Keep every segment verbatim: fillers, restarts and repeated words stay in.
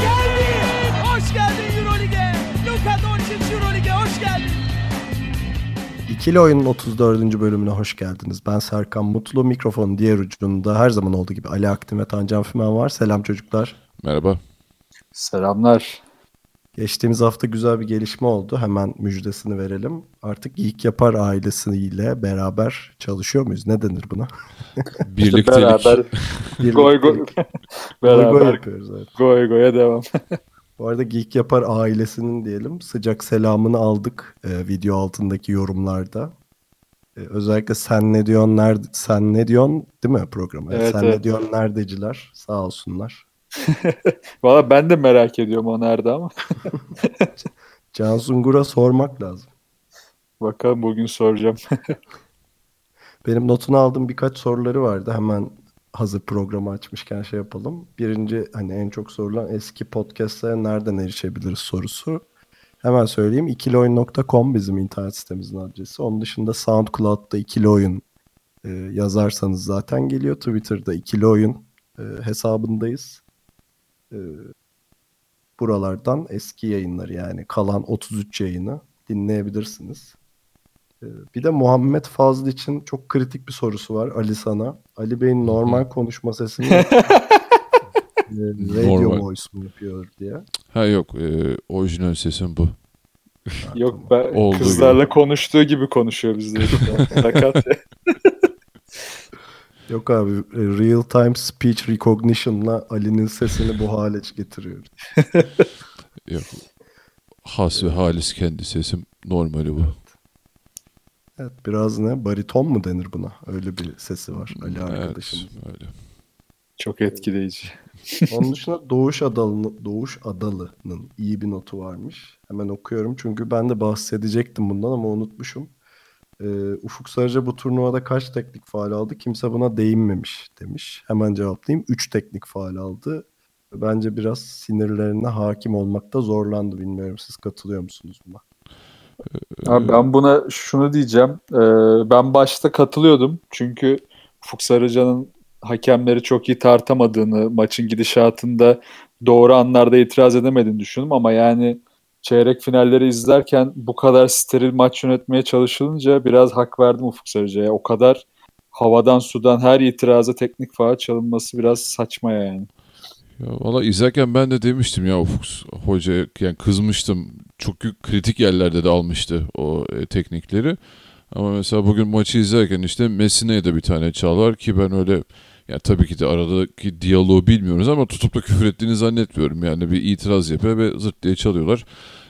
geldi. Hoş geldin Euroleague'e. Luka Dončić Euroleague'e hoş geldin. İkili Oyun'un otuz dördüncü bölümüne hoş geldiniz. Ben Serkan Mutlu. Mikrofonun diğer ucunda her zaman olduğu gibi Ali Aktin ve Tan Can Fümen var. Selam çocuklar. Merhaba. Selamlar. Geçtiğimiz hafta güzel bir gelişme oldu. Hemen müjdesini verelim. Artık Geek Yapar ailesiyle beraber çalışıyor muyuz? Ne denir buna? Birliktelik. Beraber. Goy goy. Beraber. Goy goy yapıyoruz. Evet. Goy goya devam. Bu arada Geek Yapar ailesinin diyelim sıcak selamını aldık e, video altındaki yorumlarda. E, özellikle Sen Ne Diyon, nerede, Sen Ne Diyon değil mi programı? Evet, Sen evet. Ne Diyon neredeciler sağ olsunlar. Valla ben de merak ediyorum o nerede ama. Cansungur'a sormak lazım. Bakalım bugün soracağım. Benim notunu aldığım birkaç soruları vardı. Hemen hazır programı açmışken şey yapalım. Birinci hani en çok sorulan eski podcastlara nereden erişebiliriz sorusu. Hemen söyleyeyim. ikiloyun nokta com bizim internet sitemizin adresi. Onun dışında SoundCloud'da ikiloyun e, yazarsanız zaten geliyor. Twitter'da ikiloyun e, hesabındayız. E, buralardan eski yayınları yani kalan otuz üç yayını dinleyebilirsiniz. Bir de Muhammed Fazlı için çok kritik bir sorusu var Ali sana. Ali Bey'in normal konuşma sesini radio voice mu yapıyor diye. Ha yok e, orijinal sesim bu. Yok ben oldu kızlarla gibi. Konuştuğu gibi konuşuyor bizde. Sakat. Yok abi real time speech recognition'la Ali'nin sesini bu hale getiriyor. Yok. Has ve halis kendi sesim normali bu. Evet biraz ne bariton mu denir buna? Öyle bir sesi var Ali evet, arkadaşım. Öyle. Çok etkileyici. Onun dışında Doğuş Adalı'nın, Doğuş Adalı'nın iyi bir notu varmış. Hemen okuyorum çünkü ben de bahsedecektim bundan ama unutmuşum. Ee, Ufuk Sarıca bu turnuvada kaç teknik faal aldı? Kimse buna değinmemiş demiş. Hemen cevaplayayım. üç teknik faal aldı. Bence biraz sinirlerine hakim olmakta zorlandı. Bilmiyorum siz katılıyor musunuz buna? Abi ben buna şunu diyeceğim. Ben başta katılıyordum. Çünkü Ufuk Sarıca'nın hakemleri çok iyi tartamadığını, maçın gidişatında doğru anlarda itiraz edemediğini düşündüm. Ama yani çeyrek finalleri izlerken bu kadar steril maç yönetmeye çalışılınca biraz hak verdim Ufuk Sarıca'ya. O kadar havadan sudan her itiraza teknik faul çalınması biraz saçma yani. Valla izlerken ben de demiştim ya Ufuk Hoca yani kızmıştım. Çok kritik yerlerde de almıştı o e, teknikleri. Ama mesela bugün maçı izlerken işte Messi'ye de bir tane çalar ki ben öyle yani tabii ki de aradaki diyaloğu bilmiyoruz ama tutup da küfür ettiğini zannetmiyorum. Yani bir itiraz yapıyor ve zırt diye çalıyorlar.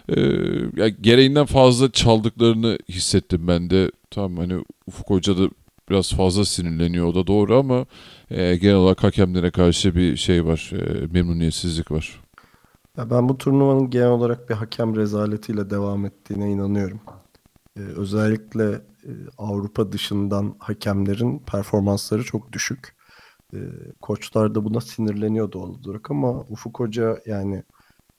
E, yani gereğinden fazla çaldıklarını hissettim ben de. Tamam hani Ufuk Hoca da biraz fazla sinirleniyor o da doğru ama e, genel olarak hakemlere karşı bir şey var, e, memnuniyetsizlik var. Ya ben bu turnuvanın genel olarak bir hakem rezaletiyle devam ettiğine inanıyorum. E, özellikle e, Avrupa dışından hakemlerin performansları çok düşük. E, koçlar da buna sinirleniyor doğal olarak ama Ufuk Hoca yani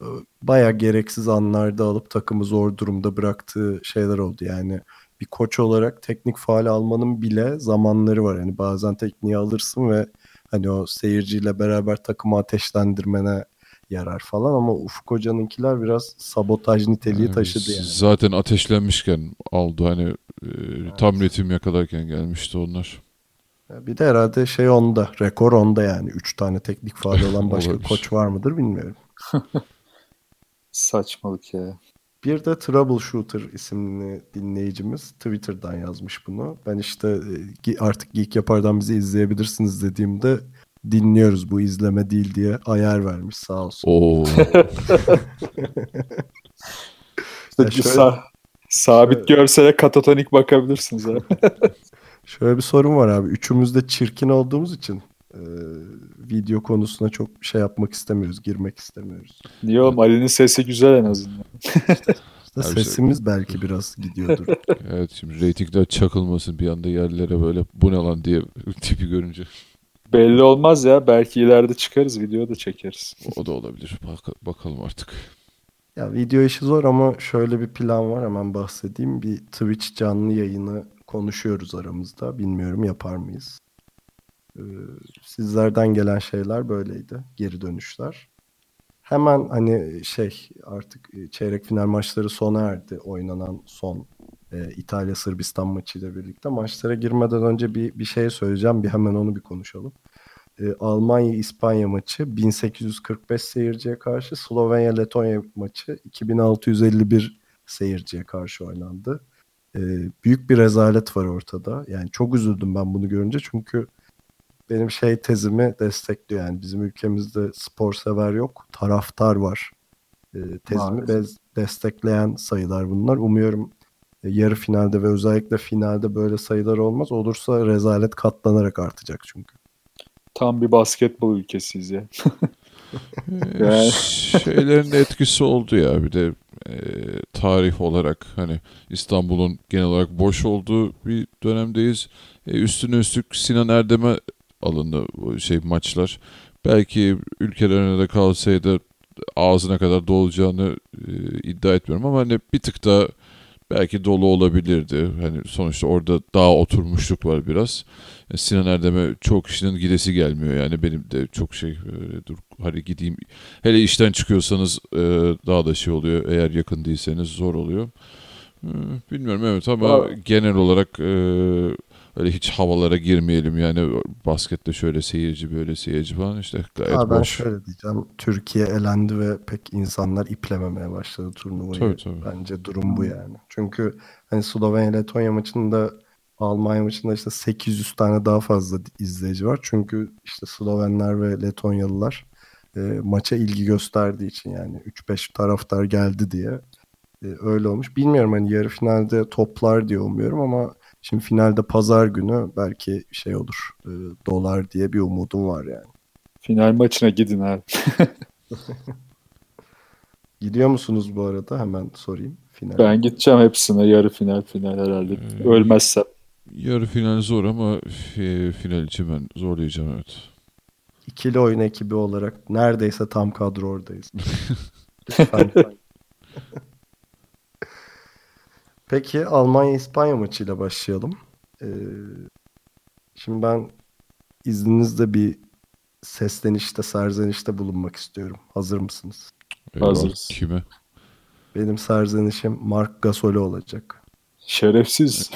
e, bayağı gereksiz anlarda alıp takımı zor durumda bıraktığı şeyler oldu yani. Bir koç olarak teknik faal almanın bile zamanları var. Yani bazen tekniği alırsın ve hani o seyirciyle beraber takımı ateşlendirmene yarar falan ama Ufuk Hoca'nınkiler biraz sabotaj niteliği yani taşıdı yani. Zaten ateşlenmişken aldı hani e, evet. Tam ritim yakalarken gelmişti onlar. Bir de herhalde şey onda, rekor onda yani üç tane teknik faal olan başka koç var mıdır bilmiyorum. Saçmalık ya. Bir de Troubleshooter isimli dinleyicimiz Twitter'dan yazmış bunu. Ben işte artık Geek Yapar'dan bizi izleyebilirsiniz dediğimde dinliyoruz bu izleme değil diye ayar vermiş sağ olsun. Oo. işte şöyle, sa- sabit şöyle, görsele katatonik bakabilirsiniz. Abi. Şöyle bir sorun var abi. Üçümüz de çirkin olduğumuz için e, video konusuna çok bir şey yapmak istemiyoruz, girmek istemiyoruz. Niye oğlum? Ali'nin sesi güzel en azından. Da sesimiz şey... belki biraz gidiyordur. Evet, şimdi reytingler çakılmasın bir anda yerlere, böyle bu ne lan diye tipi görünce. Belli olmaz ya, belki ileride çıkarız, video da çekeriz. O da olabilir, Bak- bakalım artık. Ya video işi zor ama şöyle bir plan var, hemen bahsedeyim. Bir Twitch canlı yayını konuşuyoruz aramızda, bilmiyorum yapar mıyız? Ee, sizlerden gelen şeyler böyleydi, geri dönüşler. Hemen hani şey, artık çeyrek final maçları sona erdi, oynanan son e, İtalya Sırbistan maçıyla birlikte. Maçlara girmeden önce bir bir şey söyleyeceğim, bir hemen onu bir konuşalım. E, Almanya İspanya maçı bin sekiz yüz kırk beş seyirciye karşı, Slovenya Letonya maçı iki bin altı yüz elli bir seyirciye karşı oynandı. E, büyük bir rezalet var ortada. Yani çok üzüldüm ben bunu görünce, çünkü benim şey tezimi destekliyor, yani bizim ülkemizde spor sever yok, taraftar var. E, tezimi bez, destekleyen sayılar bunlar. Umuyorum e, yarı finalde ve özellikle finalde böyle sayılar olmaz. Olursa rezalet katlanarak artacak çünkü. Tam bir basketbol ülkesiyiz ya. Yani. Şeylerin de etkisi oldu ya, bir de e, tarih olarak hani İstanbul'un genel olarak boş olduğu bir dönemdeyiz. E, üstüne üstlük Sinan Erdem'e alındı şey maçlar. Belki ülkelerine de kalsaydı ağzına kadar dolacağını e, iddia etmiyorum ama hani bir tık da belki dolu olabilirdi. Hani sonuçta orada daha oturmuşluk var biraz. Sinan Erdem'e çok kişinin gidesi gelmiyor. Yani benim de çok şey e, dur hadi gideyim. Hele işten çıkıyorsanız e, daha da şey oluyor. Eğer yakın değilseniz zor oluyor. E, bilmiyorum evet ama Aa. genel olarak e, öyle hiç havalara girmeyelim yani, baskette şöyle seyirci böyle seyirci falan işte gayet ha, ben boş. Ben şöyle diyeceğim, Türkiye elendi ve pek insanlar iplememeye başladı turnuvayı. Tabii, tabii. Bence durum bu yani. Çünkü hani Slovenya Letonya maçında, Almanya maçında işte sekiz yüz tane daha fazla izleyici var. Çünkü işte Slovenler ve Letonyalılar e, maça ilgi gösterdiği için yani üç beş taraftar geldi diye e, öyle olmuş. Bilmiyorum hani yarı finalde toplar diye umuyorum ama şimdi finalde pazar günü belki şey olur, e, dolar diye bir umudum var yani. Final maçına gidin abi. Gidiyor musunuz bu arada? Hemen sorayım. Final. Ben gideceğim hepsine. Yarı final, final herhalde. Ee, Ölmezsem. Yarı final zor ama e, final için ben zorlayacağım evet. İkili oyun ekibi olarak neredeyse tam kadro oradayız. Lütfen. Peki Almanya-İspanya maçıyla başlayalım. Ee, şimdi ben izninizle bir seslenişte, serzenişte bulunmak istiyorum. Hazır mısınız? Hazırız. Kime? Benim serzenişim Marc Gasol'e olacak. Şerefsiz.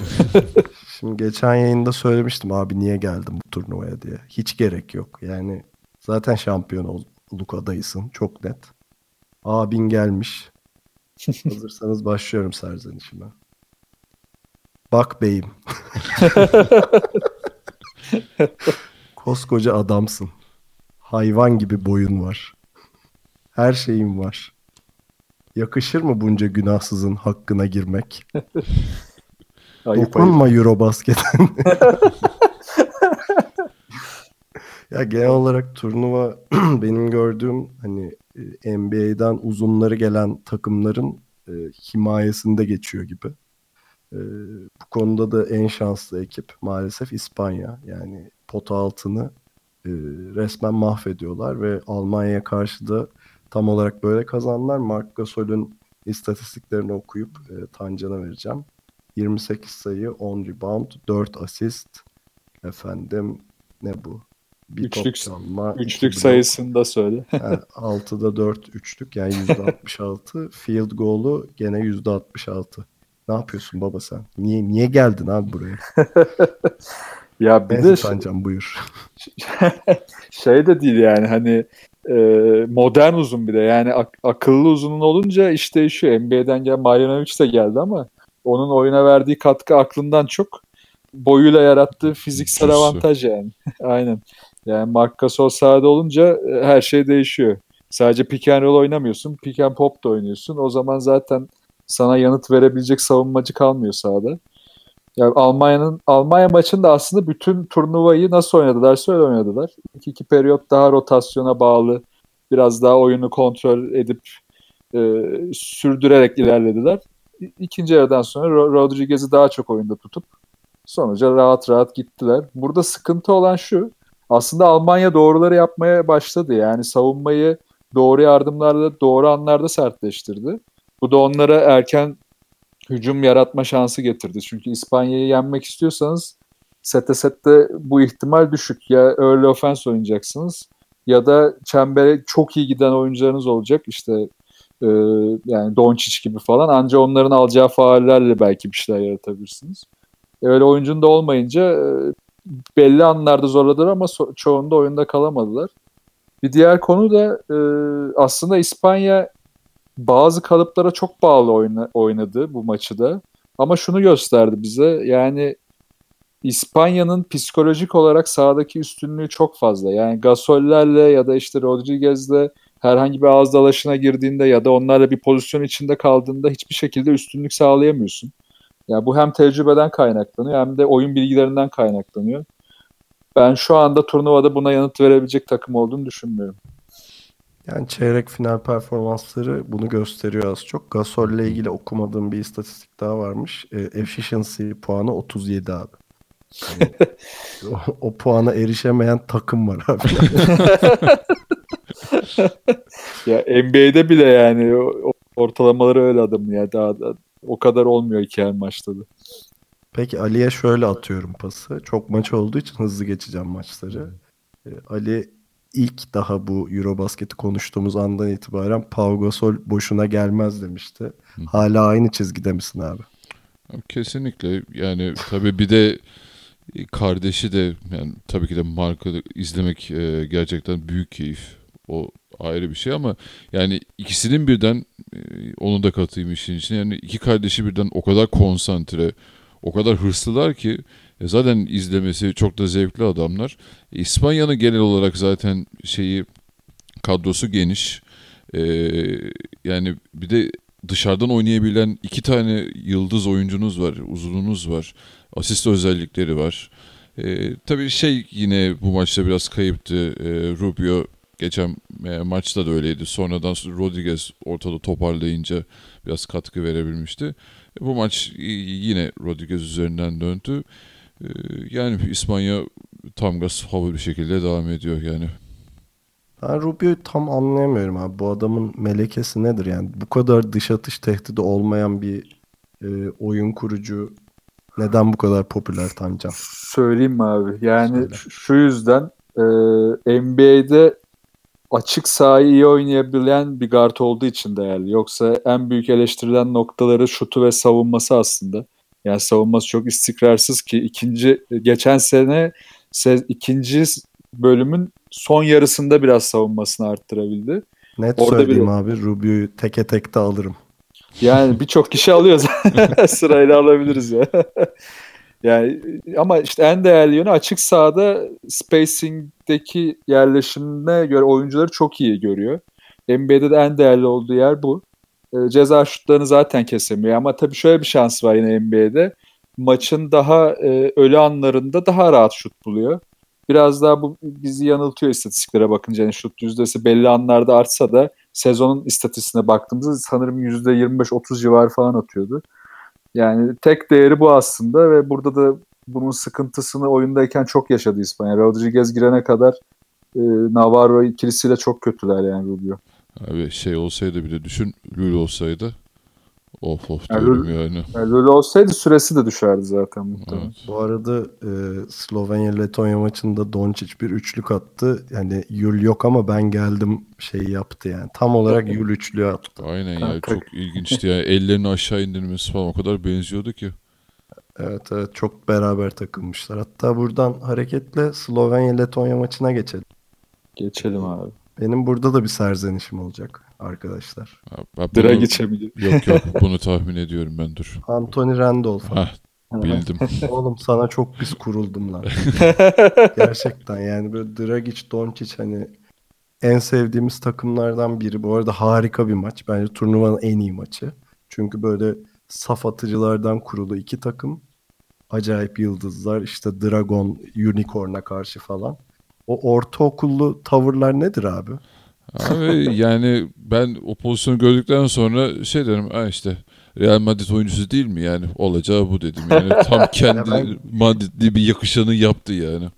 Şimdi geçen yayında söylemiştim abi niye geldim bu turnuvaya diye. Hiç gerek yok. Yani zaten şampiyonluk adaysın. Çok net. Abin gelmiş. Hazırsanız başlıyorum serzenişime. Bak beyim. Koskoca adamsın. Hayvan gibi boyun var. Her şeyin var. Yakışır mı bunca günahsızın hakkına girmek? Dokunma Eurobasket'in. Ya genel olarak turnuva benim gördüğüm hani N B A'den uzunları gelen takımların e, himayesinde geçiyor gibi. E, bu konuda da en şanslı ekip maalesef İspanya. Yani pota altını e, resmen mahvediyorlar ve Almanya'ya karşı da tam olarak böyle kazandılar. Marc Gasol'ün istatistiklerini okuyup e, Tancan'a vereceğim. yirmi sekiz sayı, on rebound, dört asist. Efendim ne bu? Bir üçlük toplanma, üçlük sayısını da söyle. Yani altıda dört üçlük yani yüzde altmış altı. Field goal'u gene yüzde altmış altı. Ne yapıyorsun baba sen? Niye niye geldin abi buraya? Ya bir ben de Tan Can buyur. Şey de değil yani hani e, modern uzun bir de yani ak- akıllı uzunun olunca iş değişiyor. N B A'den gelen Mario Noviç de geldi ama onun oyuna verdiği katkı aklından çok boyuyla yarattığı fiziksel Cüsü. avantaj yani. Aynen. Yani Marc Gasol sahada olunca her şey değişiyor. Sadece pick and roll oynamıyorsun. Pick and pop da oynuyorsun. O zaman zaten sana yanıt verebilecek savunmacı kalmıyor sahada. Yani Almanya'nın Almanya maçında aslında bütün turnuvayı nasıl oynadılarsa öyle oynadılar. İlk iki periyot daha rotasyona bağlı. Biraz daha oyunu kontrol edip e, sürdürerek ilerlediler. İkinci yarıdan sonra Rodriguez'i daha çok oyunda tutup sonuca rahat rahat gittiler. Burada sıkıntı olan şu, aslında Almanya doğruları yapmaya başladı. Yani savunmayı doğru yardımlarla, doğru anlarda sertleştirdi. Bu da onlara erken hücum yaratma şansı getirdi. Çünkü İspanya'yı yenmek istiyorsanız sette sette bu ihtimal düşük. Ya early offense oynayacaksınız ya da çembere çok iyi giden oyuncularınız olacak. İşte e, yani Dončić gibi falan. Anca onların alacağı faullerle belki bir şeyler yaratabilirsiniz. Öyle oyuncun da olmayınca e, belli anlarda zorladılar ama so- çoğunda oyunda kalamadılar. Bir diğer konu da e, aslında İspanya bazı kalıplara çok bağlı oyna- oynadı bu maçı da. Ama şunu gösterdi bize, yani İspanya'nın psikolojik olarak sahadaki üstünlüğü çok fazla. Yani Gasol'lerle ya da işte Rodriguez'le herhangi bir ağız dalaşına girdiğinde ya da onlarla bir pozisyon içinde kaldığında hiçbir şekilde üstünlük sağlayamıyorsun. Yani bu hem tecrübeden kaynaklanıyor hem de oyun bilgilerinden kaynaklanıyor. Ben şu anda turnuvada buna yanıt verebilecek takım olduğunu düşünmüyorum. Yani çeyrek final performansları bunu gösteriyor az çok. Gasol'le ilgili okumadığım bir istatistik daha varmış. E, efficiency puanı otuz yedi abi. Yani, o, o puana erişemeyen takım var abi. Ya N B A'de bile yani o, ortalamaları öyle adamın ya. Daha da o kadar olmuyor iki her maçta da. Peki Ali'ye şöyle atıyorum pası. Çok maç olduğu için hızlı geçeceğim maçları. Ee, Ali ilk daha bu Eurobasket'i konuştuğumuz andan itibaren Pau Gasol boşuna gelmez demişti. Hı. Hala aynı çizgide misin abi? Kesinlikle. Yani tabii bir de kardeşi de, yani tabii ki de Mark'ı izlemek e, gerçekten büyük keyif. O ayrı bir şey ama yani ikisinin birden, onu da katayım işin içine, yani iki kardeşi birden o kadar konsantre, o kadar hırslılar ki e, zaten izlemesi çok da zevkli adamlar. E, İspanya'nın genel olarak zaten şeyi, kadrosu geniş. E, yani bir de dışarıdan oynayabilen iki tane yıldız oyuncunuz var, uzununuz var, asist özellikleri var. E, tabii şey yine bu maçta biraz kayıptı. E, Rubio geçen e, maçta da öyleydi. Sonradan Rodriguez ortada toparlayınca biraz katkı verebilmişti. E, bu maç e, yine Rodriguez üzerinden döndü. E, yani İspanya tam gaz hava bir şekilde devam ediyor yani. Ben Rubio'yu tam anlayamıyorum abi. Bu adamın melekesi nedir yani? Bu kadar dış atış tehdidi olmayan bir e, oyun kurucu neden bu kadar popüler Tan Can? Söyleyeyim mi abi? Yani Söyle. Şu yüzden e, N B A'de açık sahayı iyi oynayabilen bir guard olduğu için değerli. Yoksa en büyük eleştirilen noktaları şutu ve savunması aslında. Yani savunması çok istikrarsız ki ikinci geçen sene se- ikinci bölümün son yarısında biraz savunmasını arttırabildi. Net orada söyleyeyim bile... abi Rubio'yu teke tek de alırım. Yani birçok kişi alıyor zaten. Sırayla alabiliriz ya. Yani ama işte en değerli yönü açık sahada spacing'deki yerleşimine göre oyuncuları çok iyi görüyor. N B A'de de en değerli olduğu yer bu. E, ceza şutlarını zaten kesemiyor ama tabii şöyle bir şans var yine N B A'de. Maçın daha e, ölü anlarında daha rahat şut buluyor. Biraz daha bu bizi yanıltıyor istatistiklere bakınca. Yani şut yüzdesi belli anlarda artsa da sezonun istatistiğine baktığımızda sanırım yüzde yirmi beş otuz civarı falan atıyordu. Yani tek değeri bu aslında ve burada da bunun sıkıntısını oyundayken çok yaşadı İspanya. Rodriguez girene kadar e, Navarro ikilisiyle çok kötüler yani Rubio. Abi şey olsaydı, bir de düşün Yul olsaydı. Of of diyorum yani. yani. Yul olsaydı süresi de düşerdi zaten muhtemelen. Evet. Bu arada e, Slovenya Letonya maçında Dončić bir üçlük attı. Yani Yul yok ama ben geldim şeyi yaptı yani. Tam olarak Yul üçlüğü attı. Aynen ya, çok ilginçti yani. Ellerini aşağı indirmesi falan o kadar benziyordu ki. Evet evet, çok beraber takılmışlar. Hatta buradan hareketle Slovenya Letonya maçına geçelim. Geçelim abi. Benim burada da bir serzenişim olacak arkadaşlar. Dragic mi? Yok yok, bunu tahmin ediyorum ben, dur. Anthony Randolph. Heh, bildim. Oğlum sana çok pis kuruldum lan. Gerçekten yani böyle Dragic, Dončić hani en sevdiğimiz takımlardan biri. Bu arada harika bir maç. Bence turnuvanın en iyi maçı. Çünkü böyle saf atıcılardan kurulu iki takım. Acayip yıldızlar, işte Dragon, Unicorn'a karşı falan. O ortaokullu tavırlar nedir abi? Abi yani ben o pozisyonu gördükten sonra şey dedim, ha işte Real Madrid oyuncusu değil mi yani, olacağı bu dedim yani, tam kendi ben... Madrid'li bir yakışanı yaptı yani.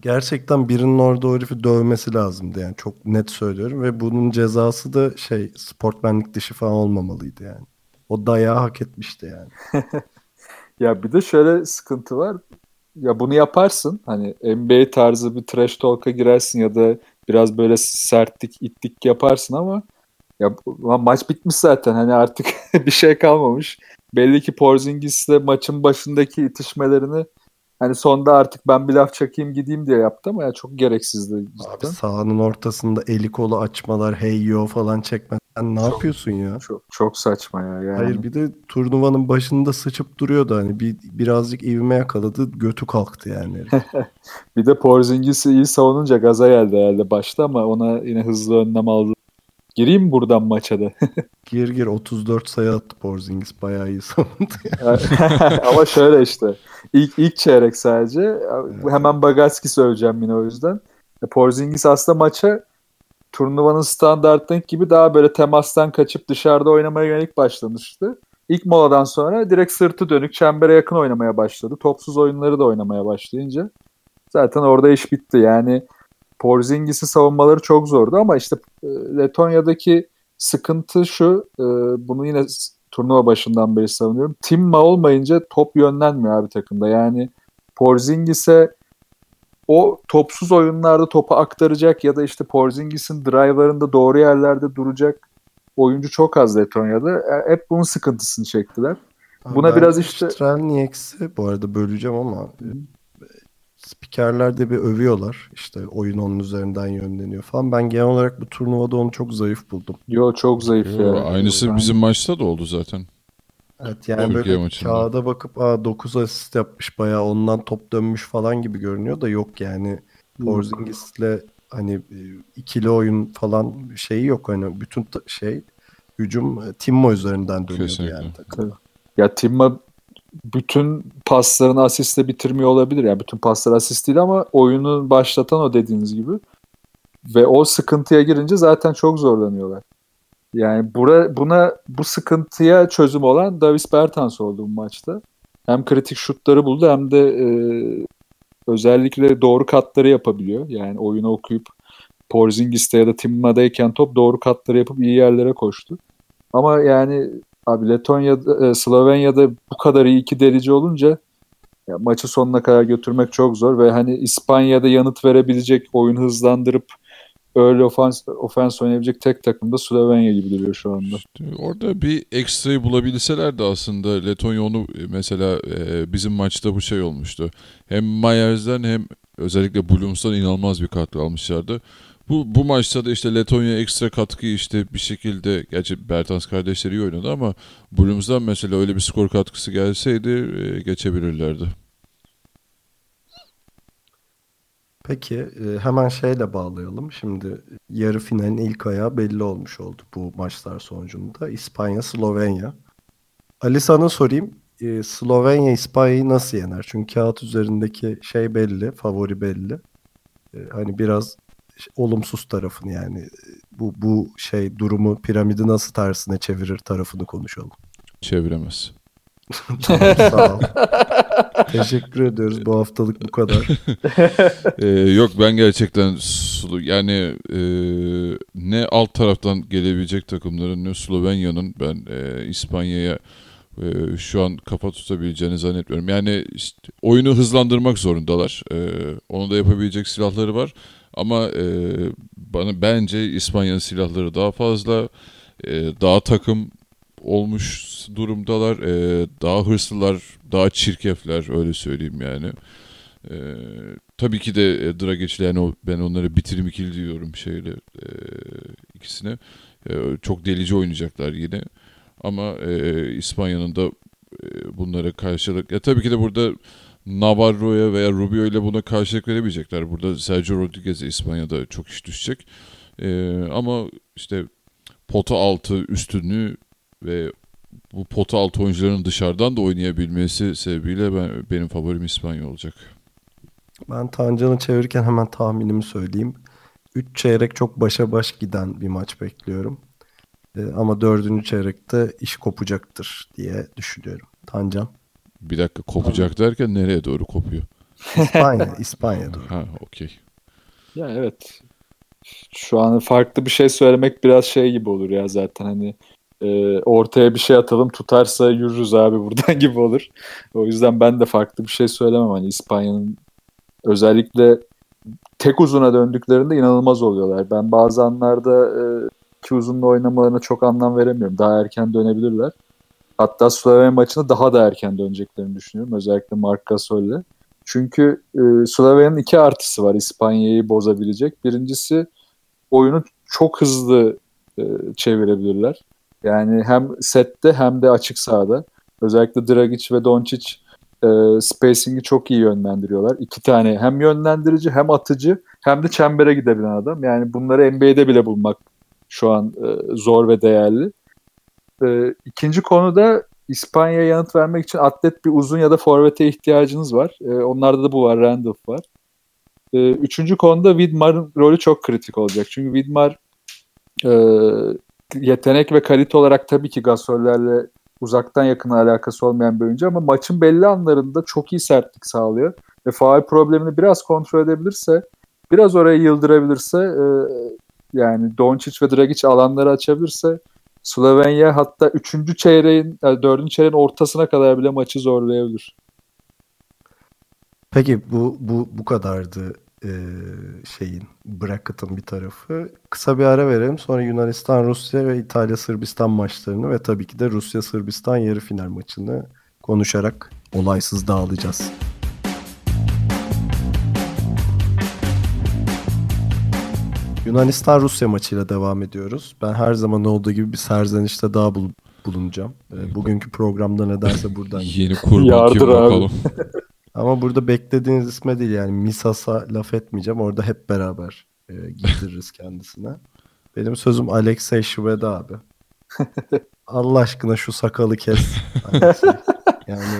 Gerçekten birinin orada o herifi dövmesi lazımdı yani, çok net söylüyorum ve bunun cezası da şey, sportmenlik dışı falan olmamalıydı yani. O dayağı hak etmişti yani. Ya bir de şöyle sıkıntı var. Ya bunu yaparsın hani N B A tarzı bir trash talk'a girersin ya da biraz böyle sertlik, itlik yaparsın ama ya maç bitmiş zaten hani artık bir şey kalmamış. Belli ki Porzingis'le maçın başındaki itişmelerini hani sonda artık ben bir laf çakayım gideyim diye yaptı ama ya çok gereksizdi. Abi sahanın ortasında eli kolu açmalar, hey yo falan çekmeden yani ne çok, yapıyorsun ya? Çok çok saçma ya. Yani. Hayır bir de turnuvanın başında sıçıp duruyordu hani bir birazcık ivme yakaladı, götü kalktı yani. Bir de Porzingis'i iyi savununca gaza geldi herhalde başta ama ona yine hızlı önlem aldı. Gireyim buradan maça da. gir gir otuz dört sayı attı Porzingis. Bayağı iyi savundu. Yani. Ama şöyle işte. İlk, ilk çeyrek sadece. Evet. Hemen Bagatski söyleyeceğim yine o yüzden. Porzingis aslında maça turnuvanın standartı gibi daha böyle temastan kaçıp dışarıda oynamaya yönelik başlamıştı. İlk moladan sonra direkt sırtı dönük çembere yakın oynamaya başladı. Topsuz oyunları da oynamaya başlayınca. Zaten orada iş bitti. Yani Porzingis'in savunmaları çok zordu ama işte Letonya'daki sıkıntı şu, bunu yine turnuva başından beri savunuyorum. Timma olmayınca top yönlenmiyor abi takımda. Yani Porzingis'e o topsuz oyunlarda topu aktaracak ya da işte Porzingis'in drive'larında doğru yerlerde duracak oyuncu çok az Letonya'da. Hep bunun sıkıntısını çektiler. Abi buna biraz işte... Strelniek'si bu arada böleceğim ama... Spikerler de bir övüyorlar. İşte oyun onun üzerinden yönleniyor falan. Ben genel olarak bu turnuvada onu çok zayıf buldum. Yo çok zayıf Yo, ya. Aynısı yani. Bizim maçta da oldu zaten. Evet yani Türkiye böyle maçında. Kağıda bakıp aa dokuz asist yapmış bayağı ondan top dönmüş falan gibi görünüyor da yok yani. Porzingis'le hani ikili oyun falan şeyi yok. Hani bütün ta- şey hücum Timmo üzerinden dönüyordu kesinlikle. Yani takıma. Ya Timmo bütün paslarını asistle bitirmiyor olabilir. Yani bütün paslar asist değil ama oyunu başlatan o dediğiniz gibi. Ve o sıkıntıya girince zaten çok zorlanıyorlar. Yani bura, buna bu sıkıntıya çözüm olan Davis Bertans oldu bu maçta. Hem kritik şutları buldu hem de e, özellikle doğru katları yapabiliyor. Yani oyunu okuyup Porzingis'te ya da Timma'dayken top doğru katları yapıp iyi yerlere koştu. Ama yani abi Letonya'da, Slovenya'da bu kadar iyi iki delici olunca ya maçı sonuna kadar götürmek çok zor ve hani İspanya'da yanıt verebilecek, oyun hızlandırıp öyle ofans, ofans oynayabilecek tek takım da Slovenya gibi duruyor şu anda. İşte orada bir ekstrayı bulabilseler de aslında Letonya onu mesela bizim maçta bu şey olmuştu. Hem Myers'den hem özellikle Blooms'tan inanılmaz bir katkı almışlardı. Bu bu maçta da işte Letonya ekstra katkı işte bir şekilde, gerçi Bertans kardeşleri iyi oynadı ama Blooms'dan mesela öyle bir skor katkısı gelseydi geçebilirlerdi. Peki hemen şeyle bağlayalım. Şimdi yarı finalin ilk ayağı belli olmuş oldu bu maçlar sonucunda. İspanya, Slovenya. Ali sana sorayım. Slovenya İspanya'yı nasıl yener? Çünkü kağıt üzerindeki şey belli, favori belli. Hani biraz olumsuz tarafını yani bu bu şey durumu piramidi nasıl tersine çevirir tarafını konuşalım. Çeviremez. Sağ ol. Teşekkür ediyoruz. Bu haftalık bu kadar. ee, yok ben gerçekten sulu yani e, ne alt taraftan gelebilecek takımların ne Slovenya'nın ben e, İspanya'ya e, şu an kafa tutabileceğini zannetmiyorum. Yani işte, oyunu hızlandırmak zorundalar. E, onu da yapabilecek silahları var. Ama e, bana bence İspanya'nın silahları daha fazla, e, daha takım olmuş durumdalar, e, daha hırslılar, daha çirkefler öyle söyleyeyim yani. E, tabii ki de e, Dragic'le yani o, ben onlara bitirim ikili diyorum şeyle e, ikisine. E, çok delici oynayacaklar yine ama e, İspanya'nın da e, bunlara karşılık. Ya tabii ki de burada Navarro'ya veya Rubio ile buna karşılık verebilecekler. Burada Sergio Rodriguez'e İspanya'da çok iş düşecek. Ee, ama işte pota altı üstünlüğü ve bu pota altı oyuncuların dışarıdan da oynayabilmesi sebebiyle ben, benim favorim İspanya olacak. Ben Tancan'ı çevirirken hemen tahminimi söyleyeyim. üç çeyrek çok başa baş giden bir maç bekliyorum. E, ama dördüncü çeyrekte iş kopacaktır diye düşünüyorum. Tancan. Bir dakika, kopacak derken nereye doğru kopuyor? İspanya, İspanya doğru. Ha, okey. Ya evet. Şu an farklı bir şey söylemek biraz şey gibi olur ya zaten, hani e, ortaya bir şey atalım, tutarsa yürürüz abi buradan gibi olur. O yüzden ben de farklı bir şey söylemem. Hani İspanya'nın özellikle tek uzuna döndüklerinde inanılmaz oluyorlar. Ben bazı anlarda e, iki uzunla oynamalarına çok anlam veremiyorum. Daha erken dönebilirler. Hatta Slovenya maçında daha da erken döneceklerini düşünüyorum. Özellikle Marc Gasol'le. Çünkü e, Slovenya'nın iki artısı var İspanya'yı bozabilecek. Birincisi, oyunu çok hızlı e, çevirebilirler. Yani hem sette hem de açık sahada. Özellikle Dragic ve Dončić e, spacing'i çok iyi yönlendiriyorlar. İki tane hem yönlendirici hem atıcı hem de çembere gidebilen adam. Yani bunları N B A'de bile bulmak şu an e, zor ve değerli. E, ikinci konu da, İspanya'ya yanıt vermek için atlet bir uzun ya da forvete ihtiyacınız var. Ee, onlarda da bu var. Randolph var. Ee, üçüncü konuda Widmar'ın rolü çok kritik olacak. Çünkü Widmar e, yetenek ve kalite olarak tabii ki Gasol'lerle uzaktan yakına alakası olmayan bir oyuncu, ama maçın belli anlarında çok iyi sertlik sağlıyor. Ve faul problemini biraz kontrol edebilirse, biraz oraya yıldırabilirse, e, yani Dončić ve Dragic alanları açabilirse, Slovenya hatta üçüncü çeyreğin, yani dördüncü çeyreğin ortasına kadar bile maçı zorlayabilir. Peki bu bu bu kadardı ee, şeyin, bracket'ın bir tarafı. Kısa bir ara verelim, sonra Yunanistan, Rusya ve İtalya, Sırbistan maçlarını ve tabii ki de Rusya, Sırbistan yarı final maçını konuşarak olaysız dağılacağız. Yunanistan-Rusya maçıyla devam ediyoruz. Ben her zaman olduğu gibi bir serzenişte daha bul- bulunacağım. E, bugünkü programda ne derse buradan. Yeni kurban kim bakalım. Ama burada beklediğiniz isme değil, yani Misas'a laf etmeyeceğim. Orada hep beraber e, giydiririz kendisine. Benim sözüm Alexey Shved abi. Allah aşkına şu sakalı kes. Yani...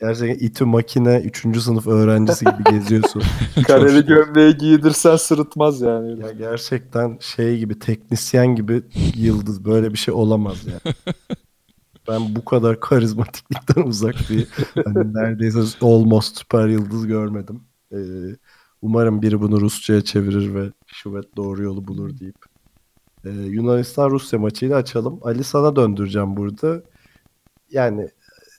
Gerçekten itü makine üçüncü sınıf öğrencisi gibi geziyorsun. Kareli gömleği giydirsen sırıtmaz yani. Ya gerçekten şey gibi, teknisyen gibi yıldız, böyle bir şey olamaz yani. Ben bu kadar karizmatiklikten uzak bir, hani neredeyse almost süper yıldız görmedim. Ee, umarım biri bunu Rusça'ya çevirir ve Şuvet doğru yolu bulur deyip. Ee, Yunanistan-Rusya maçıyla açalım. Ali, sana döndüreceğim burada. Yani...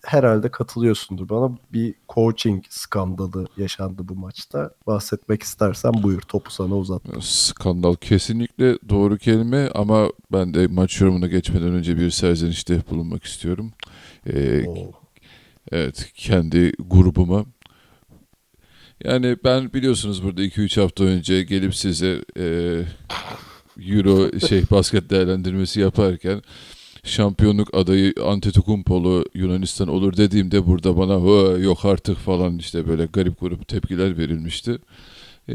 Herhalde katılıyorsundur bana. Bir coaching skandalı yaşandı bu maçta. Bahsetmek istersen buyur, topu sana uzattım. Skandal kesinlikle doğru kelime, ama ben de maç yorumuna geçmeden önce bir serzenişte bulunmak istiyorum. Ee, evet, kendi grubuma. Yani ben biliyorsunuz burada iki üç hafta önce gelip size e, Euro şey basket değerlendirmesi yaparken şampiyonluk adayı Antetokounmpo'lu Yunanistan olur dediğimde burada bana yok artık falan işte böyle garip grup tepkiler verilmişti. Ee,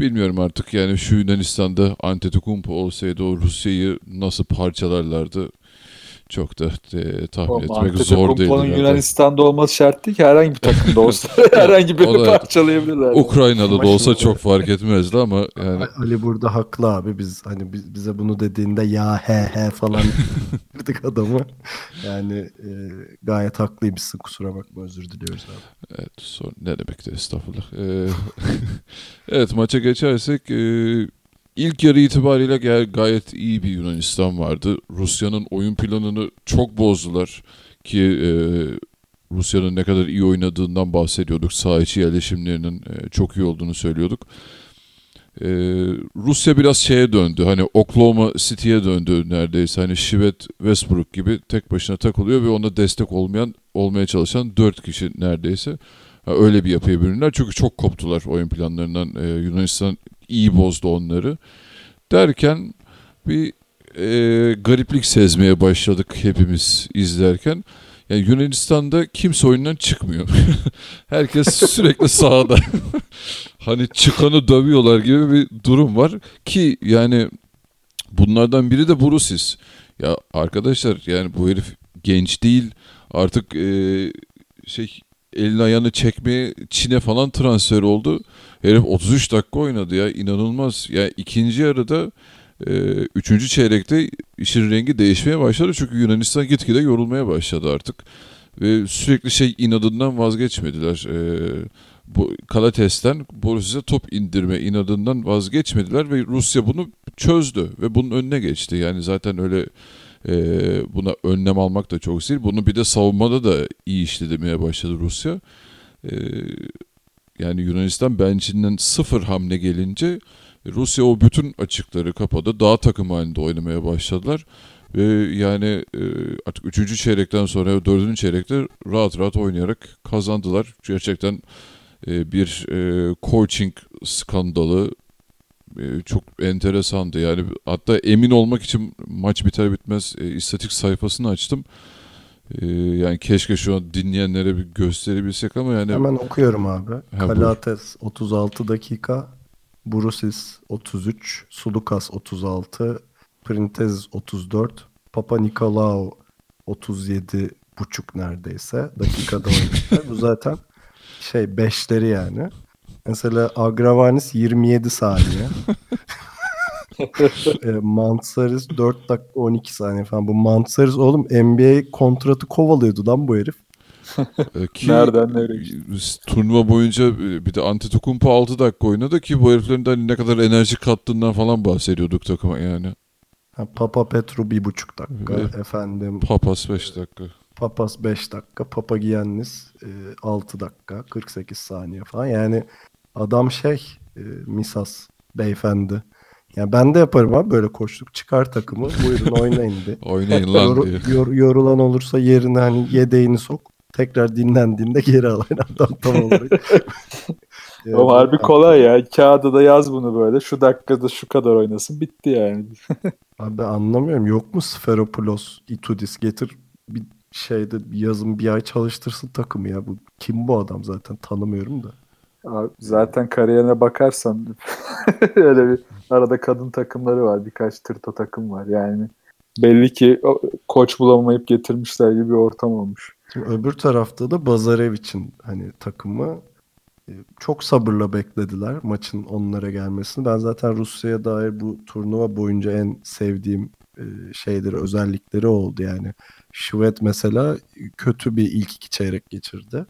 bilmiyorum artık, yani şu Yunanistan'da Antetokounmpo olsaydı o Rusya'yı nasıl parçalarlardı çok da e, tahmin Oğlum, etmek zor değil. Antetokounmpo'nun Yunanistan'da olması şart değil ki, herhangi bir takımda olsa herhangi birini parçalayabilirler. Ukrayna'da da olsa çok fark etmezdi ama yani. Ali burada haklı abi, biz hani biz, bize bunu dediğinde ya he he falan dedik adamı. Yani e, gayet haklıymışsın, kusura bakma, özür diliyoruz abi. Evet, sorun ne demekti, estağfurullah. Ee, evet, maça geçersek e, İlk yarı itibariyle gayet iyi bir Yunanistan vardı. Rusya'nın oyun planını çok bozdular ki e, Rusya'nın ne kadar iyi oynadığından bahsediyorduk. Saha içi yerleşimlerinin e, çok iyi olduğunu söylüyorduk. E, Rusya biraz şeye döndü, hani Oklahoma City'ye döndü neredeyse. Hani Shved, Westbrook gibi tek başına takılıyor ve ona destek olmayan olmaya çalışan dört kişi neredeyse. Ha, öyle bir yapıya büründüler çünkü çok koptular oyun planlarından. E, Yunanistan iyi bozdu onları. Derken bir e, gariplik sezmeye başladık hepimiz izlerken. Yani Yunanistan'da kimse oyundan çıkmıyor. Herkes sürekli sahada. Hani çıkanı dövüyorlar gibi bir durum var ki yani bunlardan biri de Burus'is. Ya arkadaşlar, yani bu herif genç değil. Artık e, şey elini ayağını çekmeye Çin'e falan transfer oldu. Herif otuz üç dakika oynadı ya, inanılmaz. Ya yani ikinci yarıda e, üçüncü çeyrekte işin rengi değişmeye başladı. Çünkü Yunanistan gitgide yorulmaya başladı artık. Ve sürekli şey inadından vazgeçmediler. E, bu Kalates'ten Boris'e top indirme inadından vazgeçmediler ve Rusya bunu çözdü ve bunun önüne geçti. Yani zaten öyle e, buna önlem almak da çok zor. Bunu bir de savunmada da iyi işlemeye başladı Rusya. E, yani Yunanistan benchinden sıfır hamle gelince Rusya o bütün açıkları kapadı. Daha takım halinde oynamaya başladılar. Ve yani artık üçüncü çeyrekten sonra dördüncü çeyrekte rahat rahat oynayarak kazandılar. Gerçekten bir coaching skandalı çok enteresandı. Yani hatta emin olmak için maç biter bitmez istatistik sayfasını açtım. Yani keşke şu an dinleyenlere bir gösterebilsek ama yani... Hemen okuyorum abi. Ha, Kalates buyur. otuz altı dakika, Burusis otuz üç, Sulukas otuz altı, Printez otuz dört, Papa Nikolaou otuz yedi buçuk neredeyse dakikada oynadılar. Bu zaten şey beşleri yani. Mesela Agravanis yirmi yedi saniye. e, Mansaris dört dakika on iki saniye falan. Bu Mansaris oğlum N B A kontratı kovalıyordu lan bu herif. Ki, nereden nereye? Turnuva boyunca bir de Antetokounmpo altı dakika oynadı ki bu heriflerin de ne kadar enerji kattığından falan bahsediyorduk takıma yani. Ha, Papa Petru bir buçuk dakika. Evet. Efendim. Papas beş dakika. Papas beş dakika. Papa Giannis altı dakika. kırk sekiz saniye falan. Yani adam şey e, Misas beyefendi. Yani ben de yaparım abi böyle koçluk. Çıkar takımı. Buyurun oynayın de. Oynayın lan yor, diye. Yor, yorulan olursa yerine hani yedeğini sok. Tekrar dinlendiğinde geri alayın adam tam olarak. Yani, o harbi kolay ya. Kağıda da yaz bunu böyle. Şu dakikada şu kadar oynasın. Bitti yani. Abi anlamıyorum. Yok mu Sferopoulos, Itudis? Getir bir şeyde yazın bir ay çalıştırsın takımı ya. Bu kim bu adam zaten? Tanımıyorum da. Abi, zaten kariyerine bakarsan öyle bir arada kadın takımları var. Birkaç tırto takım var. Yani belli ki koç bulamayıp getirmişler gibi bir ortam olmuş. Şimdi öbür tarafta da Bazarevic'in hani takımı çok sabırla beklediler maçın onlara gelmesini. Ben zaten Rusya'ya dair bu turnuva boyunca en sevdiğim şeyleri, özellikleri oldu yani. Shved mesela kötü bir ilk iki çeyrek geçirdi.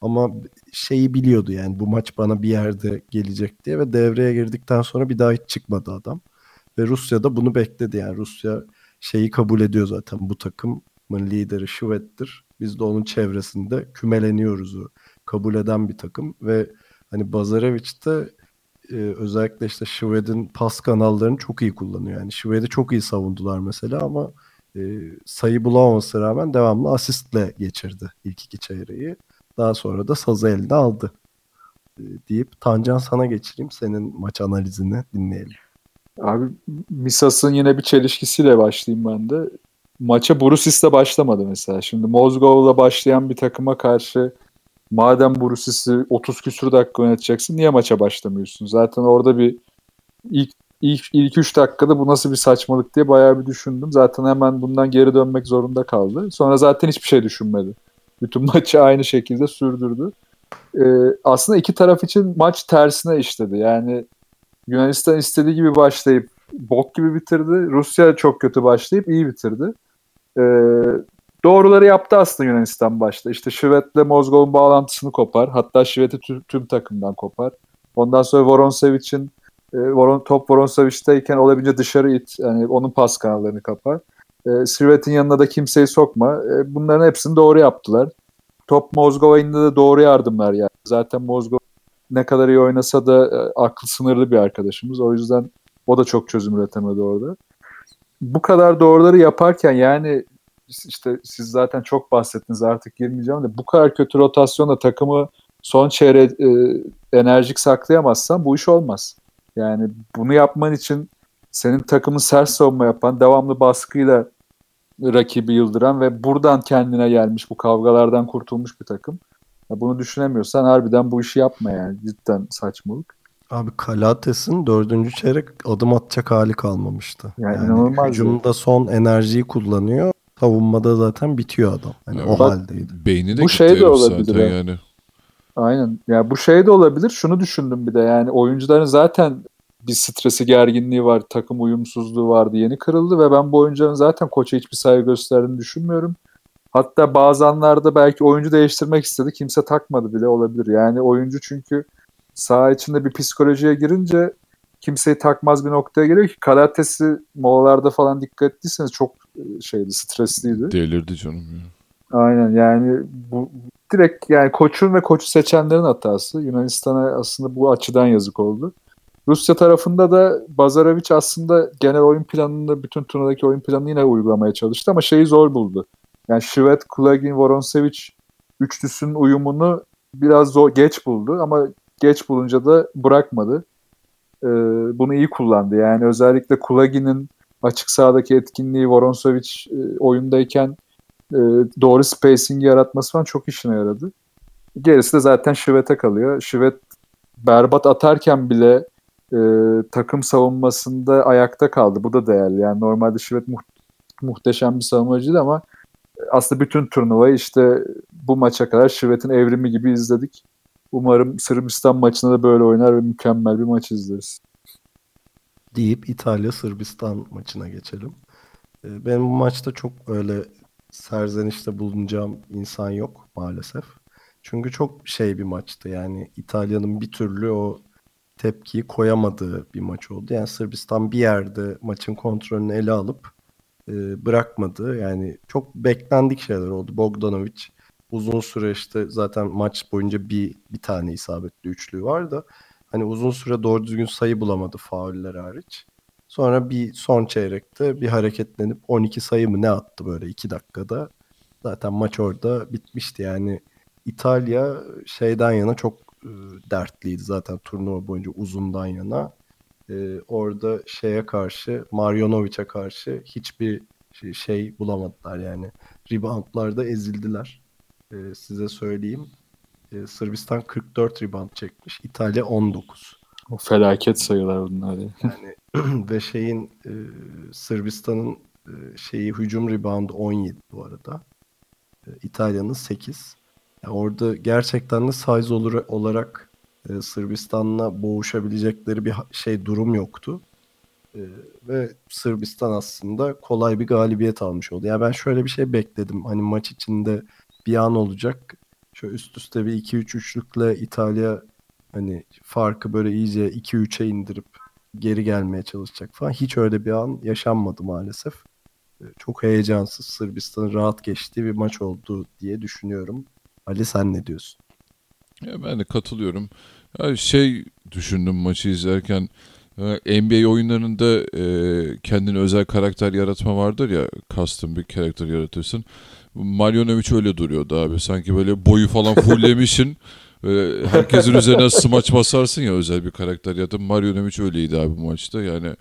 Ama şeyi biliyordu yani bu maç bana bir yerde gelecek diye ve devreye girdikten sonra bir daha hiç çıkmadı adam. Ve Rusya da bunu bekledi yani. Rusya şeyi kabul ediyor zaten, bu takımın lideri Shved'tir. Biz de onun çevresinde kümeleniyoruz o. Kabul eden bir takım ve hani Bazarevic de e, özellikle işte Shved'in pas kanallarını çok iyi kullanıyor. Yani Shved'i çok iyi savundular mesela ama e, sayı bulamaması rağmen devamlı asistle geçirdi ilk iki çeyreği. Daha sonra da sazı eline aldı e, deyip Tancan sana geçireyim, senin maç analizini dinleyelim. Abi Misas'ın yine bir çelişkisiyle başlayayım ben de. Maça Borusis'le başlamadı mesela. Şimdi Mozgov'la başlayan bir takıma karşı madem Borusis'i otuz küsur dakika oynatacaksın, niye maça başlamıyorsun? Zaten orada bir ilk ilk ilk üç dakikada bu nasıl bir saçmalık diye bayağı bir düşündüm. Zaten hemen bundan geri dönmek zorunda kaldı. Sonra zaten hiçbir şey düşünmedi. Bütün maçı aynı şekilde sürdürdü. Ee, aslında iki taraf için maç tersine işledi. Yani Yunanistan istediği gibi başlayıp bok gibi bitirdi. Rusya çok kötü başlayıp iyi bitirdi. Ee, Doğruları yaptı aslında Yunanistan başta. İşte Shved'le Mozgov'un bağlantısını kopar. Hatta Shved'i tüm, tüm takımdan kopar. Ondan sonra Voronsevic'in e, Voron, top Voronsevic'teyken olabildiğince dışarı it. Yani onun pas kanallarını kapar. E, Shved'in yanına da kimseyi sokma. E, bunların hepsini doğru yaptılar. Top Mozgov'a indi de doğru yardımlar yani. Zaten Mozgov ne kadar iyi oynasa da e, aklı sınırlı bir arkadaşımız. O yüzden o da çok çözüm üretemedi orada. Bu kadar doğruları yaparken yani İşte siz zaten çok bahsettiniz, artık girmeyeceğim de bu kadar kötü rotasyonla takımı son çeyreğe enerjik saklayamazsan bu iş olmaz. Yani bunu yapman için senin takımın sert savunma yapan, devamlı baskıyla rakibi yıldıran ve buradan kendine gelmiş, bu kavgalardan kurtulmuş bir takım. Ya bunu düşünemiyorsan harbiden bu işi yapma yani, cidden saçmalık. Abi Kalates'in dördüncü çeyrek adım atacak hali kalmamıştı. Yani, yani hücumda son enerjiyi kullanıyor. savunmada zaten bitiyor adam. Yani evet, o bak, haldeydi. Beyni de bu şey de olabilir ya. Yani. Aynen. Ya bu şey de olabilir. Şunu düşündüm bir de, yani oyuncuların zaten bir stresi, gerginliği var, takım uyumsuzluğu vardı, yeni kırıldı ve ben bu oyuncuların zaten koça hiçbir saygı gösterdiğini düşünmüyorum. Hatta bazı anlarda belki oyuncu değiştirmek istedi, kimse takmadı bile olabilir. Yani oyuncu çünkü saha içinde bir psikolojiye girince kimseyi takmaz bir noktaya geliyor ki karatesi molalarda falan dikkat ettiyseniz çok şeydi, stresliydi. Delirdi canım ya. Aynen, yani bu direkt yani koçun ve koçu seçenlerin hatası. Yunanistan'a aslında bu açıdan yazık oldu. Rusya tarafında da Bazarovic aslında genel oyun planını, bütün turnuvadaki oyun planını yine uygulamaya çalıştı ama şeyi zor buldu. Yani Shved, Kulagin, Voronsevic üçlüsünün uyumunu biraz zor, geç buldu ama geç bulunca da bırakmadı. Ee, bunu iyi kullandı. Yani özellikle Kulagin'in açık sahadaki etkinliği, Voronsevic e, oyundayken e, doğru spacing yaratması falan çok işine yaradı. Gerisi de zaten Shved'e kalıyor. Shved berbat atarken bile e, takım savunmasında ayakta kaldı. Bu da değerli. Yani normalde Shved mu- muhteşem bir savunmacıydı ama aslında bütün turnuvayı işte bu maça kadar Shved'in evrimi gibi izledik. Umarım Sırbistan maçında da böyle oynar ve mükemmel bir maç izleriz. Deyip İtalya-Sırbistan maçına geçelim. Benim bu maçta çok öyle serzenişte bulunacağım insan yok maalesef. Çünkü çok şey bir maçtı. Yani İtalya'nın bir türlü o tepkiyi koyamadığı bir maç oldu. Yani Sırbistan bir yerde maçın kontrolünü ele alıp bırakmadı. Yani çok beklendik şeyler oldu. Bogdanović uzun süre işte zaten maç boyunca bir bir tane isabetli üçlüğü var da hani uzun süre doğru düzgün sayı bulamadı fauller hariç. Sonra bir son çeyrekte bir hareketlenip on iki sayı mı ne attı böyle iki dakikada. Zaten maç orada bitmişti. Yani İtalya şeyden yana çok e, dertliydi zaten turnuva boyunca uzundan yana. E, orada şeye karşı, Mario Noviç'e karşı hiçbir şey, şey bulamadılar yani. Reboundlarda ezildiler. Size söyleyeyim. Ee, Sırbistan kırk dört rebound çekmiş. İtalya on dokuz. O felaket sayılar bunlar. Ya. Yani ve şeyin e, Sırbistan'ın e, şeyi hücum reboundu on yedi bu arada. E, İtalya'nın sekiz. Yani orada gerçekten de size olur, olarak e, Sırbistan'la boğuşabilecekleri bir şey durum yoktu. E, ve Sırbistan aslında kolay bir galibiyet almış oldu. Ya yani ben şöyle bir şey bekledim. Hani maç içinde bir an olacak. Şöyle üst üste bir iki üç üçlükle İtalya hani farkı böyle iyice iki üçe indirip geri gelmeye çalışacak falan. Hiç öyle bir an yaşanmadı maalesef. Çok heyecansız, Sırbistan'ın rahat geçtiği bir maç oldu diye düşünüyorum. Ali sen ne diyorsun? Ya ben de katılıyorum. Ya şey düşündüm maçı izlerken, N B A oyunlarında kendine özel karakter yaratma vardır ya, custom bir karakter yaratırsın. Mario Noviç öyle duruyordu abi. Sanki böyle boyu falan fullemişsin. Herkesin üzerine smaç basarsın ya, özel bir karakter ya da Mario Noviç öyleydi abi bu maçta. Yani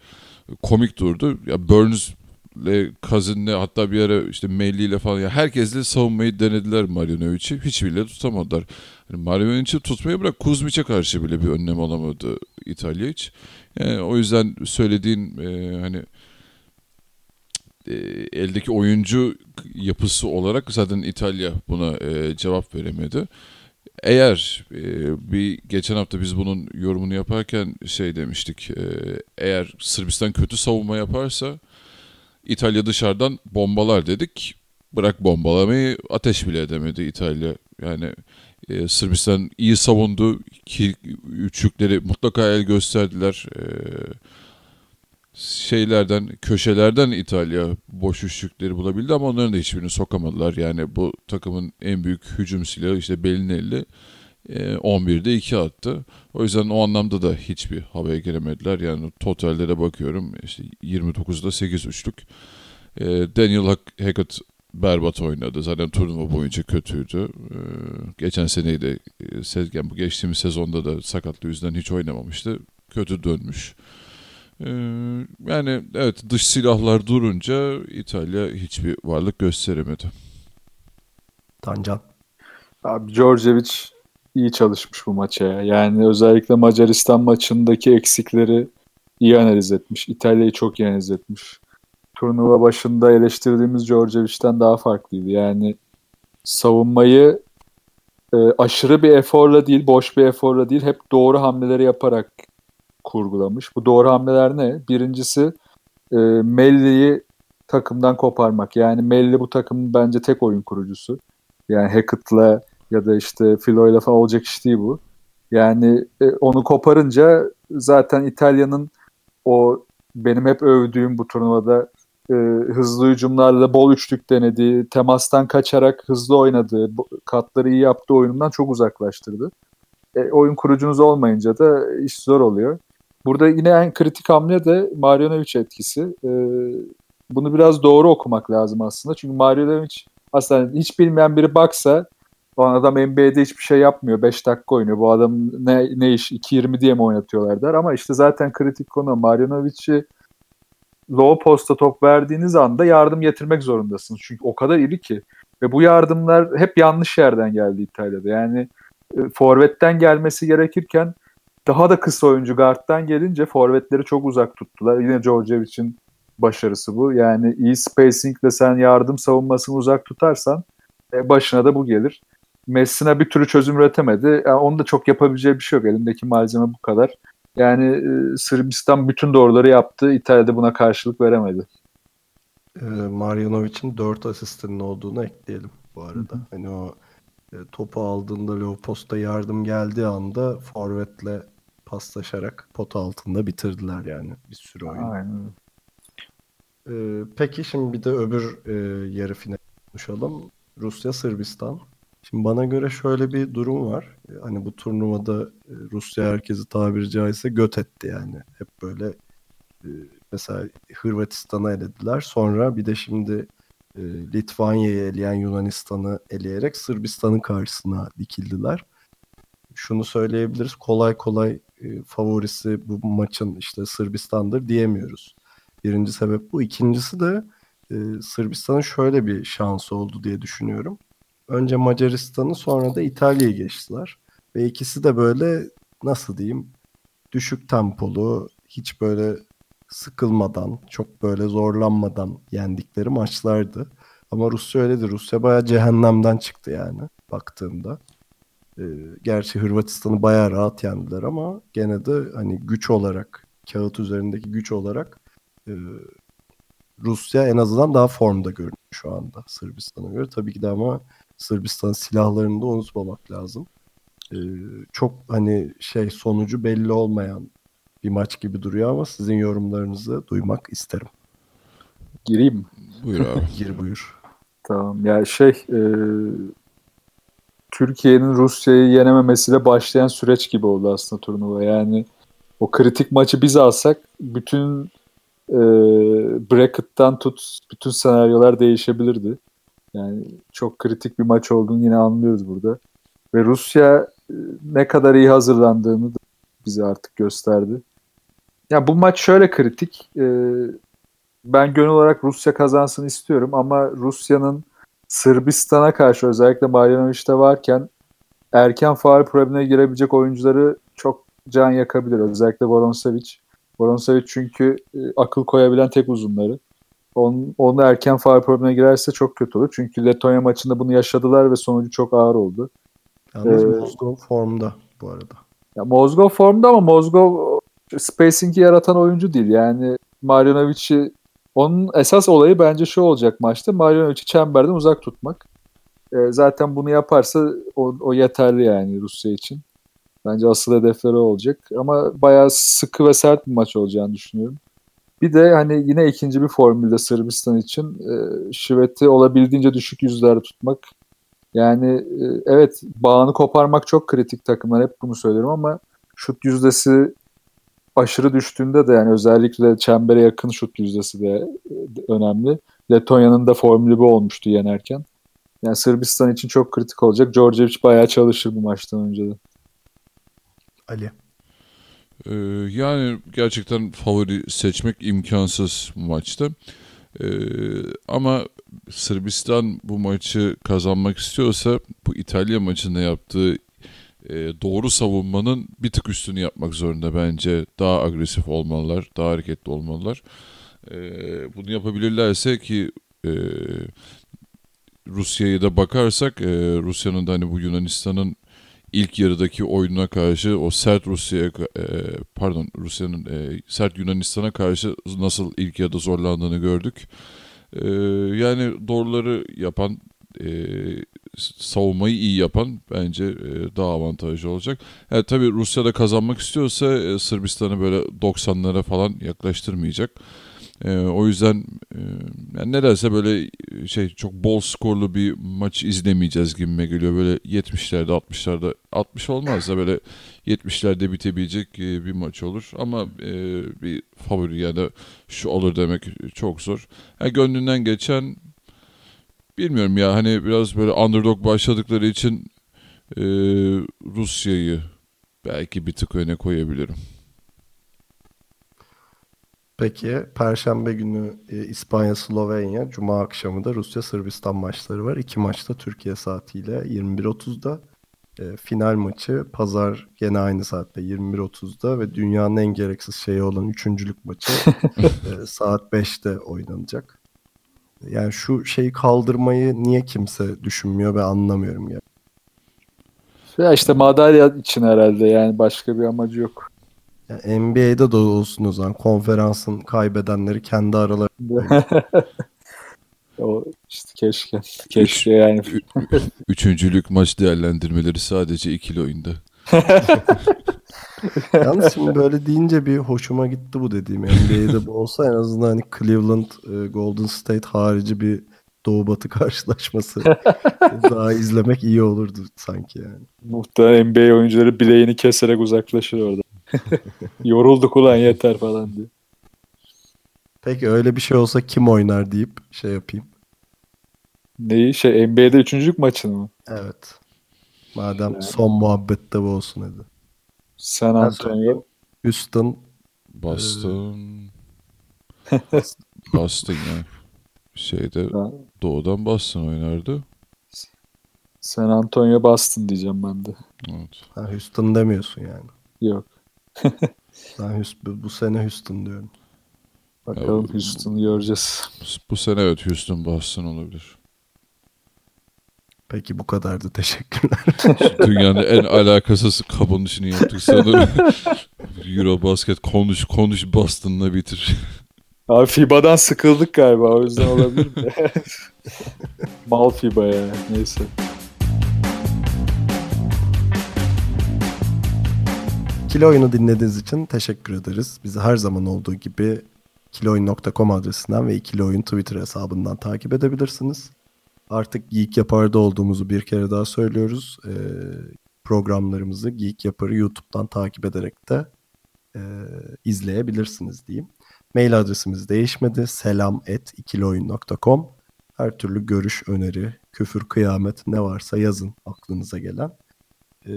komik durdu. Ya Burns'le, Cousin'le, hatta bir ara işte Melli'yle falan. Ya herkesle savunmayı denediler Mario Noviç'i. Hiçbiriyle tutamadılar. Yani Mario Noviç'i tutmayı bırak, Kuzmiç'e karşı bile bir önlem alamadı İtalya hiç. Yani o yüzden söylediğin e, hani... eldeki oyuncu yapısı olarak zaten İtalya buna e, cevap veremedi. Eğer e, bir geçen hafta biz bunun yorumunu yaparken şey demiştik. E, eğer Sırbistan kötü savunma yaparsa İtalya dışarıdan bombalar dedik. Bırak bombalamayı, ateş bile edemedi İtalya. Yani e, Sırbistan iyi savundu. Ki, üçlükleri mutlaka el gösterdiler. E, şeylerden, köşelerden İtalya boş üçlükleri bulabildi ama onların da hiçbirini sokamadılar. Yani bu takımın en büyük hücum silahı işte Bellinelli on birde iki attı. O yüzden o anlamda da hiçbir havaya giremediler. Yani totallere bakıyorum işte yirmi dokuzda sekiz üçlük. Daniel Hackett berbat oynadı. Zaten turnuva boyunca kötüydü. Geçen seneyi de yani bu geçtiğimiz sezonda da sakatlığı yüzünden hiç oynamamıştı. Kötü dönmüş. Yani evet, dış silahlar durunca İtalya hiçbir varlık gösteremedi. Tan Can. Abi Djordjevic iyi çalışmış bu maça ya. Yani özellikle Macaristan maçındaki eksikleri iyi analiz etmiş. İtalya'yı çok iyi analiz etmiş. turnuva başında eleştirdiğimiz Djordjevic'ten daha farklıydı. Yani savunmayı e, aşırı bir eforla değil, boş bir eforla değil, hep doğru hamleleri yaparak kurgulamış. Bu doğru hamleler ne? Birincisi e, Melli'yi takımdan koparmak. Yani Melli bu takımın bence tek oyun kurucusu. Yani Hackett'la ya da işte Filo'yla falan olacak iş değil bu. Yani e, onu koparınca zaten İtalya'nın o benim hep övdüğüm bu turnuvada e, hızlı hücumlarla bol üçlük denediği, temastan kaçarak hızlı oynadığı, katları iyi yaptığı oyunundan çok uzaklaştırdı. E, oyun kurucunuz olmayınca da iş zor oluyor. Burada yine en kritik hamle de Mario Noviç etkisi. E, bunu biraz doğru okumak lazım aslında. Çünkü Mario Noviç aslında hiç bilmeyen biri baksa o adam N B A'de hiçbir şey yapmıyor. beş dakika oynuyor. Bu adam ne, ne iş? iki yirmi diye mi oynatıyorlar der. Ama işte zaten kritik konu. Mario Novic'i low posta top verdiğiniz anda yardım getirmek zorundasınız. Çünkü o kadar iri ki. Ve bu yardımlar hep yanlış yerden geldi İtalya'da. Yani e, forvetten gelmesi gerekirken daha da kısa oyuncu guard'tan gelince forvetleri çok uzak tuttular. Yine Djordjevic'in başarısı bu. Yani iyi spacingle sen yardım savunmasını uzak tutarsan e, başına da bu gelir. Messina bir türlü çözüm üretemedi. Yani onu da çok yapabileceği bir şey yok. Elindeki malzeme bu kadar. Yani e, Sırbistan bütün doğruları yaptı. İtalya'da buna karşılık veremedi. E, Mario Novic'in dört asistinin olduğunu ekleyelim bu arada. Hı-hı. Hani o e, topu aldığında low posta yardım geldiği anda forvetle paslaşarak pot altında bitirdiler yani bir sürü oyun. Aynen. E, peki şimdi bir de öbür e, yarı final konuşalım. Rusya-Sırbistan. Şimdi bana göre şöyle bir durum var. Hani bu turnuvada Rusya herkesi tabiri caizse göt etti yani. Hep böyle mesela Hırvatistan'ı elediler. Sonra bir de şimdi Litvanya'yı eleyen Yunanistan'ı eleyerek Sırbistan'ın karşısına dikildiler. Şunu söyleyebiliriz. Kolay kolay favorisi bu maçın işte Sırbistan'dır diyemiyoruz. Birinci sebep bu. İkincisi de Sırbistan'ın şöyle bir şansı oldu diye düşünüyorum. Önce Macaristan'ı sonra da İtalya'yı geçtiler. Ve ikisi de böyle nasıl diyeyim düşük tempolu, hiç böyle sıkılmadan, çok böyle zorlanmadan yendikleri maçlardı. Ama Rusya öyledir. Rusya bayağı cehennemden çıktı yani baktığımda. Ee, gerçi Hırvatistan'ı bayağı rahat yendiler ama gene de hani güç olarak, kağıt üzerindeki güç olarak e, Rusya en azından daha formda görünüyor şu anda Sırbistan'a göre. Tabii ki de ama Sırbistan silahlarını da unutmamak lazım. Ee, çok hani şey sonucu belli olmayan bir maç gibi duruyor ama sizin yorumlarınızı duymak isterim. Gireyim mi? Buyur abi. Gir buyur. Tamam. Ya yani şey e, Türkiye'nin Rusya'yı yenememesiyle başlayan süreç gibi oldu aslında turnuva. Yani o kritik maçı biz alsak bütün e, bracket'tan tut bütün senaryolar değişebilirdi. Yani çok kritik bir maç olduğunu yine anlıyoruz burada. Ve Rusya ne kadar iyi hazırlandığını da bize artık gösterdi. Yani bu maç şöyle kritik. Ben gönül olarak Rusya kazansın istiyorum ama Rusya'nın Sırbistan'a karşı özellikle Marjanoviç'te varken erken faul problemine girebilecek oyuncuları çok can yakabilir. Özellikle Voronsevic. Voronsevic çünkü akıl koyabilen tek uzunları. Onun, onun erken faul problemine girerse çok kötü olur. Çünkü Letonya maçında bunu yaşadılar ve sonucu çok ağır oldu. Yalnız ee, Mozgov formda bu arada. Ya Mozgov formda ama Mozgov spacing'i yaratan oyuncu değil. Yani Mario Novic'i onun esas olayı bence şu olacak maçta. Mario Novic'i çemberden uzak tutmak. Ee, zaten bunu yaparsa o, o yeterli yani Rusya için. Bence asıl hedefleri olacak. Ama bayağı sıkı ve sert bir maç olacağını düşünüyorum. Bir de hani yine ikinci bir formülde Sırbistan için e, Şivet'i olabildiğince düşük yüzlerde tutmak. Yani e, evet bağını koparmak çok kritik takımlar. Hep bunu söylüyorum ama şut yüzdesi aşırı düştüğünde de yani özellikle çembere yakın şut yüzdesi de, e, de önemli. Letonya'nın da formülü bu olmuştu yenerken. Yani Sırbistan için çok kritik olacak. Djordjevic bayağı çalışır bu maçtan önce de. Ali. Ee, yani gerçekten favori seçmek imkansız maçta. Ee, ama Sırbistan bu maçı kazanmak istiyorsa bu İtalya maçında yaptığı e, doğru savunmanın bir tık üstünü yapmak zorunda bence. Daha agresif olmalılar, daha hareketli olmalılar. E, bunu yapabilirlerse ki e, Rusya'ya da bakarsak e, Rusya'nın da hani bu Yunanistan'ın ilk yarıdaki oyununa karşı o sert Rusya'ya e, pardon Rusya'nın e, sert Yunanistan'a karşı nasıl ilk yarıda zorlandığını gördük. E, yani doğruları yapan e, savunmayı iyi yapan bence e, daha avantajlı olacak. Yani tabii Rusya da kazanmak istiyorsa e, Sırbistan'ı böyle doksanlara falan yaklaştırmayacak. E, o yüzden e, yani nedense böyle şey çok bol skorlu bir maç izlemeyeceğiz gibime geliyor. Böyle yetmişlerde altmışlarda altmış olmaz da böyle yetmişlerde bitebilecek e, bir maç olur. Ama e, bir favori yani şu olur demek çok zor. Yani gönlünden geçen bilmiyorum ya hani biraz böyle underdog başladıkları için e, Rusya'yı belki bir tık öne koyabilirim. Peki Perşembe günü e, İspanya Slovenya, Cuma akşamı da Rusya Sırbistan maçları var. İki maçta Türkiye saatiyle yirmi bir otuzda. E, final maçı Pazar gene aynı saatte yirmi bir otuzda ve dünyanın en gereksiz şeyi olan üçüncülük maçı e, saat beşte oynanacak. Yani şu şeyi kaldırmayı niye kimse düşünmüyor, ben anlamıyorum ya. Ya işte madalya için herhalde, yani başka bir amacı yok. Yani N B A'de de olsun o zaman, konferansın kaybedenleri kendi aralarında. O işte keşke, keşke yani. Üçüncülük maç değerlendirmeleri sadece ikili oyunda. Yalnız şimdi böyle deyince bir hoşuma gitti bu dediğim. N B A'de bu olsa en azından hani Cleveland, Golden State harici bir Doğu-Batı karşılaşması daha izlemek iyi olurdu sanki yani. Muhtemelen N B A oyuncuları bileğini keserek uzaklaşır orada. Yorulduk ulan yeter falan diye. Peki öyle bir şey olsa kim oynar deyip şey yapayım. Neyi? Şey N B A'de üçüncülük maçını mı? Evet. Madem yani. Son muhabbette bu olsun hadi. San Antonio, Houston, Boston, Boston ya şeyde doğudan Boston oynardı. San Antonio Boston diyeceğim ben de. Evet. Ha, Houston demiyorsun yani. Yok. Ben Houston, bu sene Houston diyorum. Bakalım ya, Houston'ı göreceğiz. Bu sene evet Houston Boston olabilir. Peki bu kadardı. Teşekkürler. Dünyanın en alakasız kabın işini yaptık sanırım. Eurobasket konuş konuş Boston'la bitir. Abi F I B A'dan sıkıldık galiba. O yüzden olabilir mi? Mal F I B A ya. Neyse. Kilo Oyun'u dinlediğiniz için teşekkür ederiz. Bizi her zaman olduğu gibi ikiloyun nokta com adresinden ve ikiloyun Twitter hesabından takip edebilirsiniz. Artık Geek Yapar'da olduğumuzu bir kere daha söylüyoruz. Ee, programlarımızı Geek Yapar'ı YouTube'dan takip ederek de e, izleyebilirsiniz diyeyim. Mail adresimiz değişmedi. selam at ikiloyun nokta com. Her türlü görüş, öneri, küfür, kıyamet ne varsa yazın aklınıza gelen. Ee,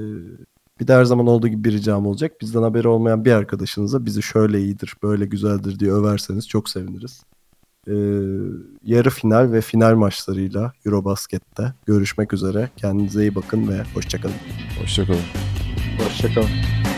bir de her zaman olduğu gibi bir ricam olacak. Bizden haberi olmayan bir arkadaşınıza bizi şöyle iyidir, böyle güzeldir diye överseniz çok seviniriz. Ee, yarı final ve final maçlarıyla Eurobasket'te görüşmek üzere. Kendinize iyi bakın ve hoşçakalın. Hoşçakalın. Hoşçakalın.